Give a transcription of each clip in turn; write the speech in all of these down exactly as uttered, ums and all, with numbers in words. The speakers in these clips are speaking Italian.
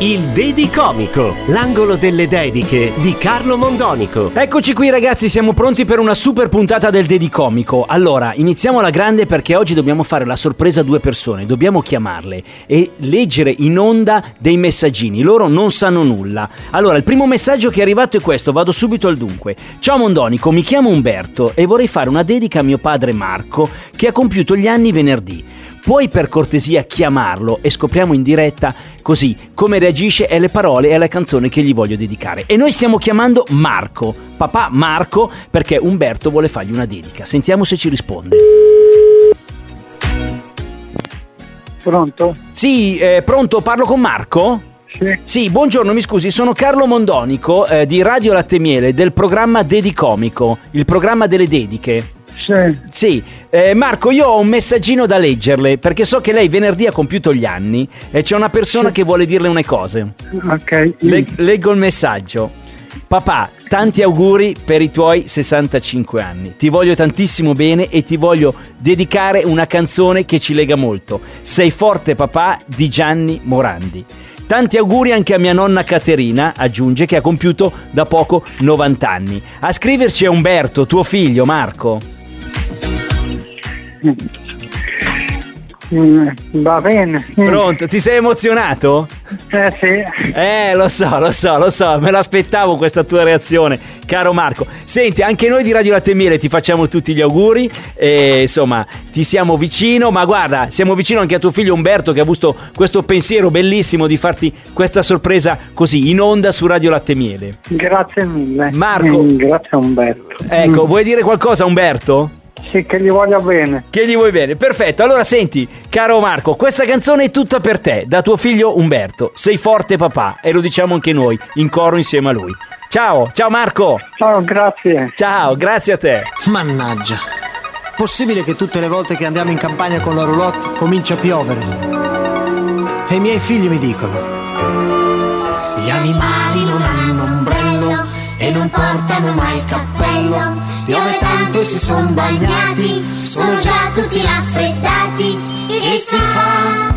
Il Dedicomico, l'angolo delle dediche di Carlo Mondonico. Eccoci qui ragazzi, siamo pronti per una super puntata del Dedicomico. Allora, iniziamo alla grande perché oggi dobbiamo fare la sorpresa a due persone. Dobbiamo chiamarle e leggere in onda dei messaggini. Loro non sanno nulla. Allora, il primo messaggio che è arrivato è questo, vado subito al dunque. Ciao Mondonico, mi chiamo Umberto e vorrei fare una dedica a mio padre Marco che ha compiuto gli anni venerdì. Puoi per cortesia chiamarlo e scopriamo in diretta così come reagisce e le parole e alla canzone che gli voglio dedicare. E noi stiamo chiamando Marco, papà Marco, perché Umberto vuole fargli una dedica. Sentiamo se ci risponde. Pronto? Sì, eh, pronto, parlo con Marco? Sì. Sì, buongiorno, mi scusi, sono Carlo Mondonico eh, di Radio Latte Miele del programma Dedicomico, il programma delle dediche. Sì, sì. Eh, Marco, io ho un messaggino da leggerle perché so che lei venerdì ha compiuto gli anni e c'è una persona sì. che vuole dirle una cosa. Ok. Le- leggo il messaggio. Papà, tanti auguri per i tuoi sessantacinque anni. Ti voglio tantissimo bene e ti voglio dedicare una canzone che ci lega molto. Sei forte papà di Gianni Morandi. Tanti auguri anche a mia nonna Caterina, aggiunge, che ha compiuto da poco novanta anni. A scriverci è Umberto, tuo figlio Marco. Mm, va bene. Pronto, ti sei emozionato? Eh sì. Eh lo so, lo so, lo so, me l'aspettavo questa tua reazione, caro Marco. Senti, anche noi di Radio Latte Miele ti facciamo tutti gli auguri e, insomma, ti siamo vicino, ma guarda, siamo vicino anche a tuo figlio Umberto che ha avuto questo pensiero bellissimo di farti questa sorpresa così in onda su Radio Latte Miele. Grazie mille Marco. Mm, grazie a Umberto. Ecco, mm. vuoi dire qualcosa Umberto? Sì, che gli voglio bene. Che gli vuoi bene, perfetto. Allora senti, caro Marco, questa canzone è tutta per te, da tuo figlio Umberto. Sei forte papà, e lo diciamo anche noi, in coro insieme a lui. Ciao, ciao Marco. Ciao, grazie. Ciao, grazie a te. Mannaggia, possibile che tutte le volte che andiamo in campagna con la roulotte comincia a piovere? E i miei figli mi dicono: gli animali non hanno ombrello e non portano mai il cappello. Piove tanto e si son bagnati, sono già tutti raffreddati. Che si fa?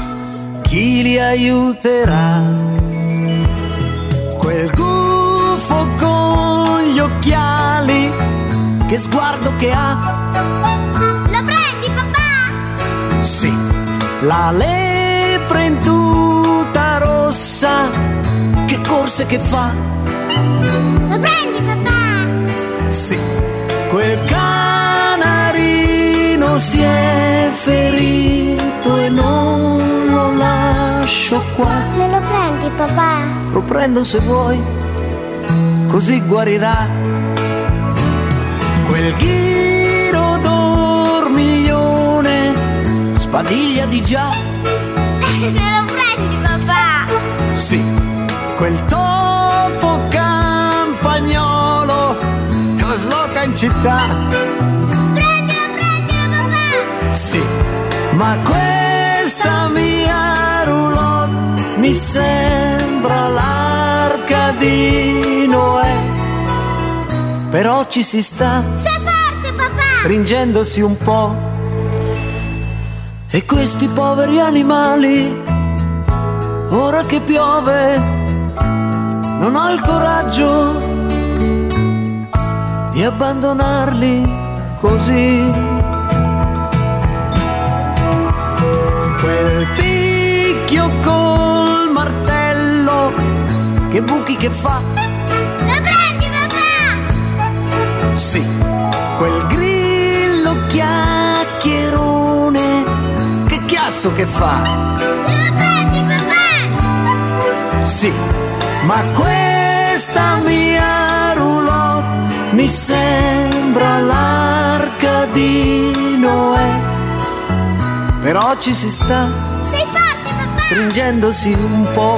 Chi li aiuterà? Quel gufo con gli occhiali, che sguardo che ha. Lo prendi papà? Sì, la lepre in tuta rossa, che corse che fa. Lo prendi papà? Sì. Quel canarino si è ferito e non lo lascio qua. Me lo prendi papà? Lo prendo se vuoi, così guarirà. Quel ghiro dormiglione sbadiglia di già. Me lo prendi papà? Sì. Quel topo campagnolo trasloca in città. Prendilo, prendilo papà. Sì. Ma questa mia roulotte mi sembra l'arca di Noè. Però ci si sta. Sei forte papà. Stringendosi un po'. E questi poveri animali, ora che piove, non ho il coraggio di abbandonarli così. Quel picchio col martello, che buchi che fa. Lo prendi papà? Sì. Quel grillo chiacchierone, che chiasso che fa. Lo prendi papà? Sì. Ma questa mia roulotte mi sembra l'arca di Noè. Però ci si sta. Sei forte papà. Stringendosi un po'.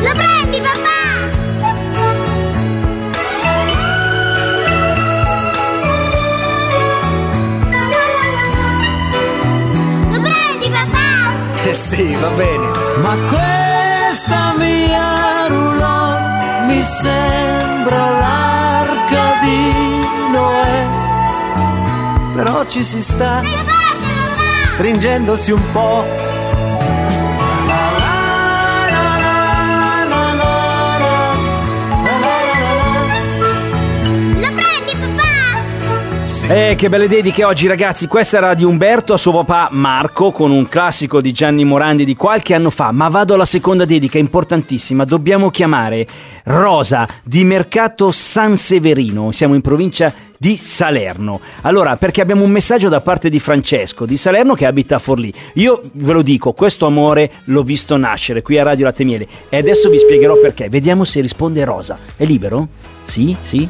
Lo prendi papà? sì, va bene. Ma questa mia roulotte mi sembra l'arca di Noè. Però ci si sta stringendosi un po'. Eh, che belle dediche oggi, ragazzi. Questa era di Umberto a suo papà Marco, con un classico di Gianni Morandi di qualche anno fa. Ma vado alla seconda dedica, importantissima. Dobbiamo chiamare Rosa di Mercato San Severino. Siamo in provincia di Salerno. Allora, perché abbiamo un messaggio da parte di Francesco di Salerno che abita a Forlì. Io ve lo dico, questo amore l'ho visto nascere qui a Radio Latte Miele e adesso vi spiegherò perché. Vediamo se risponde Rosa. È libero? Sì, sì.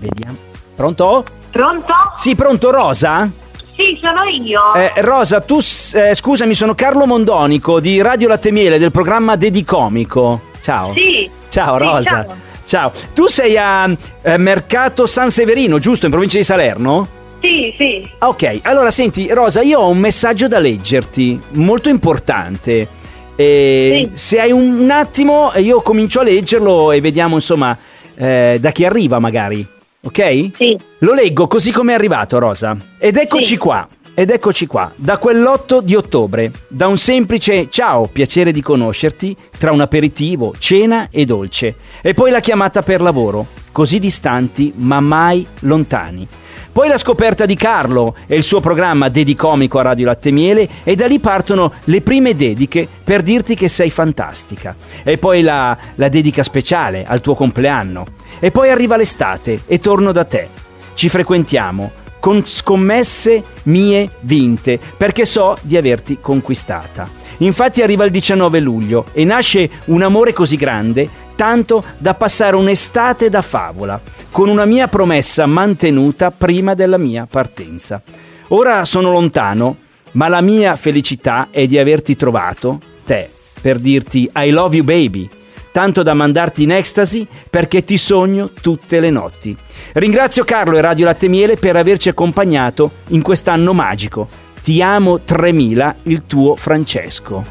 Vediamo. Pronto? Pronto? Sì, pronto, Rosa? Sì, sono io. Eh, Rosa, tu, eh, scusami, sono Carlo Mondonico di Radio Latte Miele, del programma Dedicomico. Ciao. Sì. Ciao, sì, Rosa. Ciao. Ciao. Tu sei a eh, Mercato San Severino, giusto, in provincia di Salerno? Sì, sì. Ok, allora senti, Rosa, io ho un messaggio da leggerti, molto importante. E sì. Se hai un attimo, io comincio a leggerlo e vediamo, insomma, eh, da chi arriva magari. Ok? Sì. Lo leggo così come è arrivato, Rosa. Ed eccoci sì. qua, ed eccoci qua. Da quell'otto di ottobre, da un semplice ciao, piacere di conoscerti, tra un aperitivo, cena e dolce. E poi la chiamata per lavoro, così distanti ma mai lontani. Poi la scoperta di Carlo e il suo programma Dedicomico a Radio Latte Miele, e da lì partono le prime dediche per dirti che sei fantastica. E poi la, la dedica speciale al tuo compleanno. E poi arriva l'estate e torno da te. Ci frequentiamo con scommesse mie vinte, perché so di averti conquistata. Infatti arriva il diciannove luglio e nasce un amore così grande, tanto da passare un'estate da favola, con una mia promessa mantenuta prima della mia partenza. Ora sono lontano, ma la mia felicità è di averti trovato, te, per dirti I love you baby, tanto da mandarti in estasi perché ti sogno tutte le notti. Ringrazio Carlo e Radio Latte Miele per averci accompagnato in quest'anno magico. Ti amo tremila, il tuo Francesco.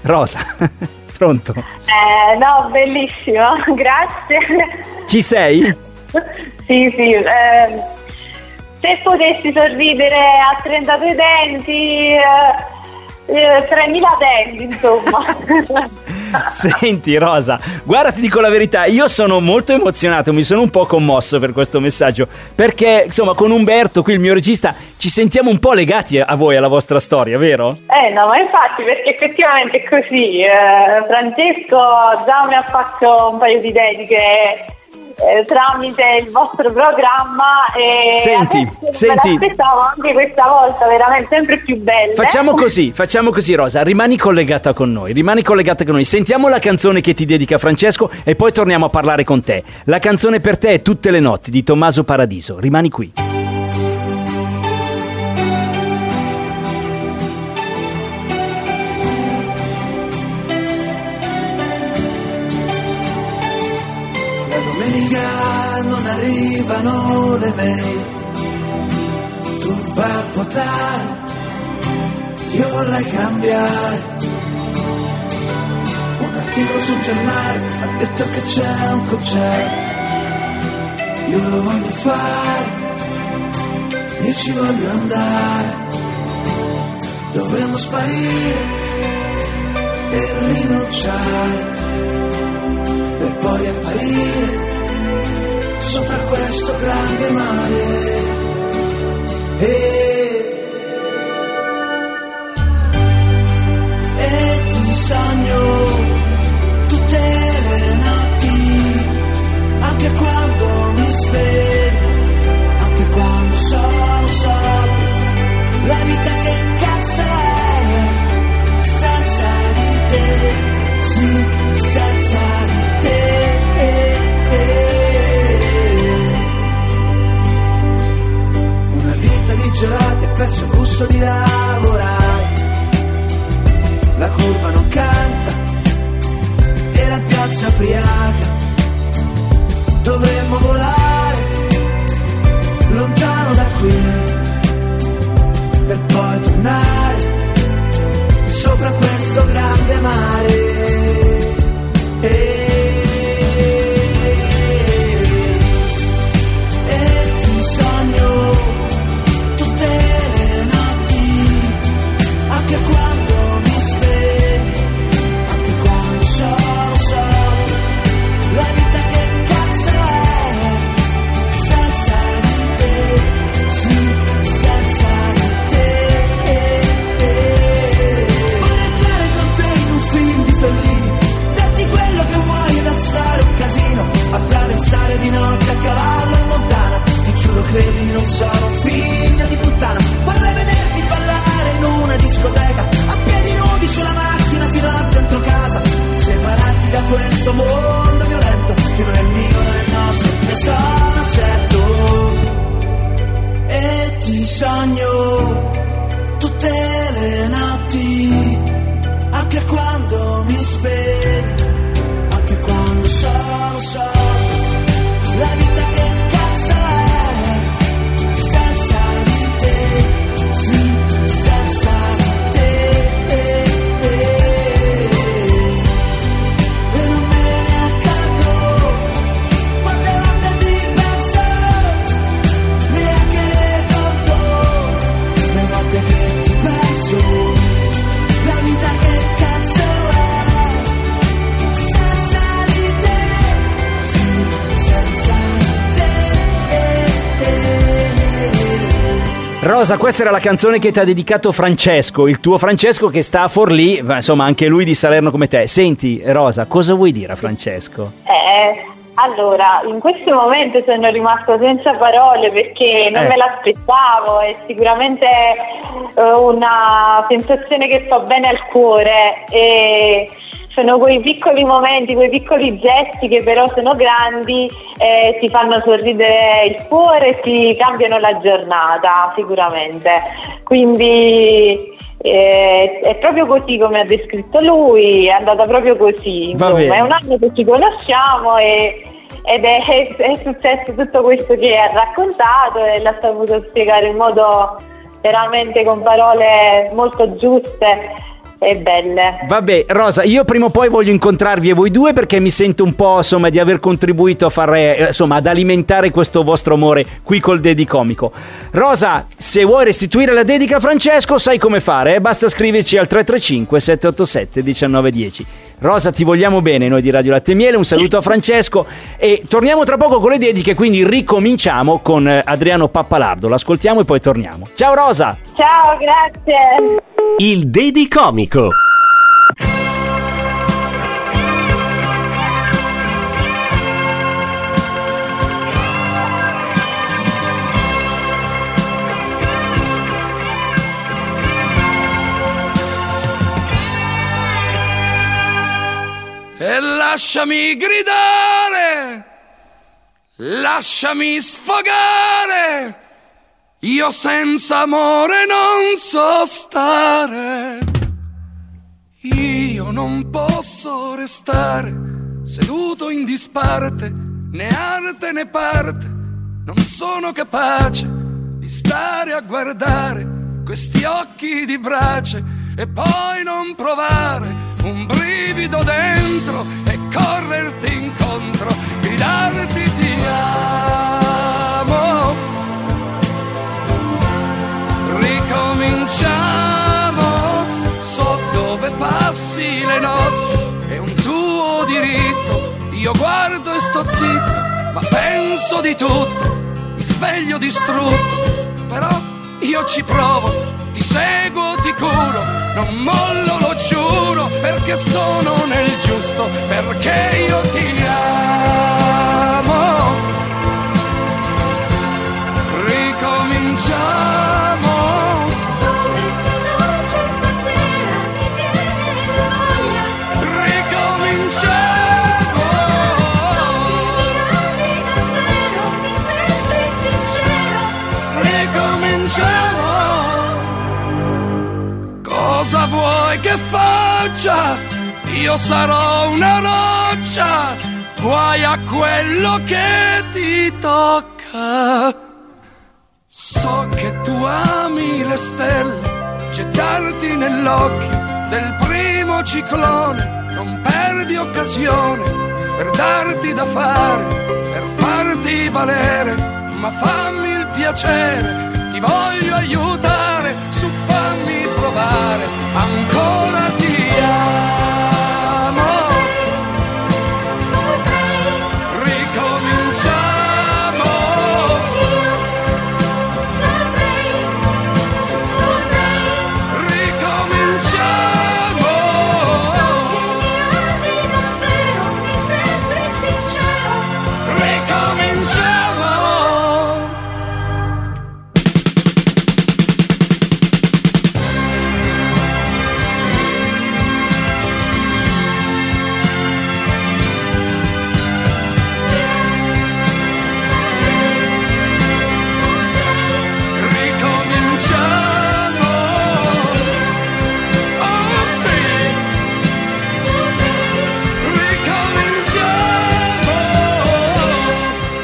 Rosa, pronto? Eh, no, bellissimo, grazie. Ci sei? Sì, sì. Eh, se potessi sorridere a trentadue denti... Eh... tremila denti, insomma. Senti, Rosa, guarda, ti dico la verità, io sono molto emozionato, mi sono un po' commosso per questo messaggio, perché insomma con Umberto, qui il mio regista, ci sentiamo un po' legati a voi, alla vostra storia, vero? Eh no, ma infatti, perché effettivamente è così. eh, Francesco già mi ha fatto un paio di dediche eh, tramite il vostro programma e senti, senti. Me l'aspettavo anche questa volta, veramente sempre più belle. Facciamo così, facciamo così, Rosa, rimani collegata con noi, rimani collegata con noi. Sentiamo la canzone che ti dedica Francesco e poi torniamo a parlare con te. La canzone per te è Tutte le notti di Tommaso Paradiso. Rimani qui. Non arrivano le mail, tu vai a votare, io vorrei cambiare. Un articolo sul giornale ha detto che c'è un concerto, io lo voglio fare, io ci voglio andare. Dovremmo sparire e rinunciare per poi apparire sopra questo grande mare. E, e ti sogno tutte le notti, anche quando mi sveglio, anche quando sono sobrio. La vita che cazzo è senza di te, sì, senza di te. Rosa, questa era la canzone che ti ha dedicato Francesco, il tuo Francesco che sta a Forlì, ma insomma anche lui di Salerno come te. Senti Rosa, cosa vuoi dire a Francesco? Eh, allora, in questo momento sono rimasta senza parole perché non eh. me l'aspettavo, è sicuramente una sensazione che fa bene al cuore e... sono quei piccoli momenti, quei piccoli gesti che però sono grandi e ti fanno sorridere il cuore e ti cambiano la giornata sicuramente. Quindi eh, è proprio così come ha descritto lui, è andata proprio così. Insomma, è un anno che ci conosciamo e, ed è, è successo tutto questo che ha raccontato e l'ha saputo spiegare in modo veramente con parole molto giuste e belle. Vabbè Rosa, io prima o poi voglio incontrarvi e voi due perché mi sento un po' insomma di aver contribuito a fare, insomma, ad alimentare questo vostro amore qui col Dedicomico. Rosa, se vuoi restituire la dedica a Francesco sai come fare, eh? Basta scriverci al tre tre cinque sette otto sette uno nove uno zero. Rosa, ti vogliamo bene noi di Radio Latte Miele, un saluto a Francesco e torniamo tra poco con le dediche, quindi ricominciamo con Adriano Pappalardo, l'ascoltiamo e poi torniamo. Ciao Rosa! Ciao, grazie! Il Dedicomico. E lasciami gridare, lasciami sfogare, io senza amore non so stare, io non posso restare seduto in disparte, né arte né parte, non sono capace di stare a guardare questi occhi di brace e poi non provare un brivido dentro e correrti incontro, gridarti ti amo. Ricominciamo, so dove passi le notti, è un tuo diritto, io guardo e sto zitto, ma penso di tutto, mi sveglio distrutto, però io ci provo, ti seguo, ti curo, non mollo, lo giuro, perché sono nel giusto, perché io ti amo. Ricominciamo. Cosa vuoi che faccia? Io sarò una roccia, guai a quello che ti tocca. So che tu ami le stelle, gettarti nell'occhio del primo ciclone, non perdi occasione per darti da fare, per farti valere, ma fammi il piacere, ti voglio aiutare, su fammi provare, ancora ti amo. Ricominciamo. Ricominciamo.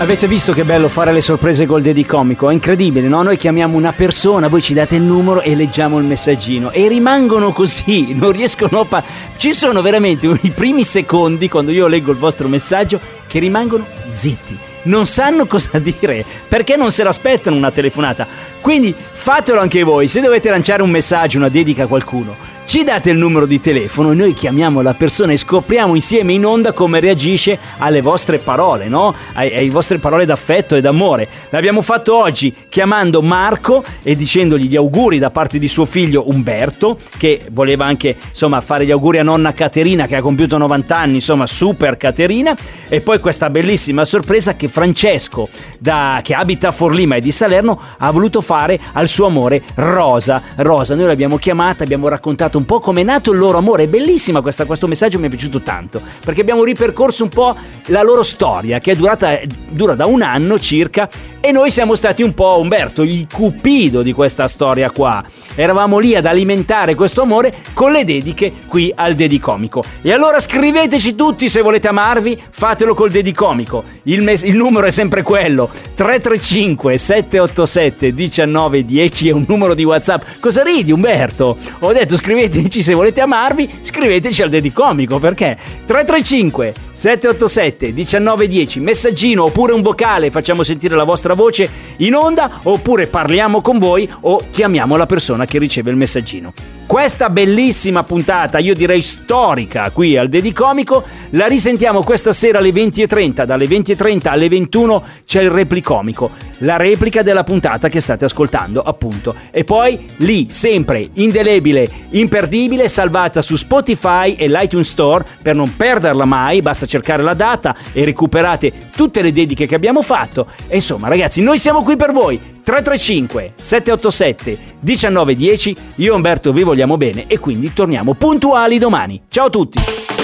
Avete visto che bello fare le sorprese col Dedicomico? È incredibile, no? Noi chiamiamo una persona, voi ci date il numero e leggiamo il messaggino. E rimangono così, non riescono a... Pa- Ci sono veramente i primi secondi, quando io leggo il vostro messaggio, che rimangono zitti. Non sanno cosa dire, perché non se l'aspettano una telefonata. Quindi fatelo anche voi, se dovete lanciare un messaggio, una dedica a qualcuno. Ci date il numero di telefono e noi chiamiamo la persona e scopriamo insieme in onda come reagisce alle vostre parole, no? Ai, ai vostre parole d'affetto e d'amore. L'abbiamo fatto oggi chiamando Marco e dicendogli gli auguri da parte di suo figlio Umberto, che voleva anche, insomma, fare gli auguri a nonna Caterina, che ha compiuto novanta anni, insomma, super Caterina. E poi questa bellissima sorpresa che Francesco, da, che abita a Forlì ma è di Salerno, ha voluto fare al suo amore Rosa. Rosa, noi l'abbiamo chiamata, abbiamo raccontato un po' come è nato il loro amore. È bellissima questa, questo messaggio mi è piaciuto tanto, perché abbiamo ripercorso un po' la loro storia, che è durata dura da un anno circa, e noi siamo stati un po' Umberto, il cupido di questa storia qua. Eravamo lì ad alimentare questo amore con le dediche qui al Dedicomico. E allora scriveteci tutti, se volete amarvi fatelo col Dedicomico. Il, mes- il numero è sempre quello, tre tre cinque sette otto sette uno nove uno zero, è un numero di WhatsApp. Cosa ridi, Umberto? Ho detto scrivete, se volete amarvi scriveteci al Dedicomico, perché tre tre cinque sette otto sette uno nove uno zero, messaggino oppure un vocale, facciamo sentire la vostra voce in onda, oppure parliamo con voi o chiamiamo la persona che riceve il messaggino. Questa bellissima puntata, io direi storica, qui al Dedicomico, la risentiamo questa sera alle venti e trenta. Dalle venti e trenta alle ventuno c'è il Replicomico, la replica della puntata che state ascoltando, appunto. E poi lì, sempre indelebile, imperdibile, salvata su Spotify e l'iTunes Store per non perderla mai. Basta cercare la data e recuperate tutte le dediche che abbiamo fatto. E insomma, ragazzi, noi siamo qui per voi. tre tre cinque sette otto sette uno nove uno zero. Io e Umberto vi vogliamo bene e quindi torniamo puntuali domani. Ciao a tutti.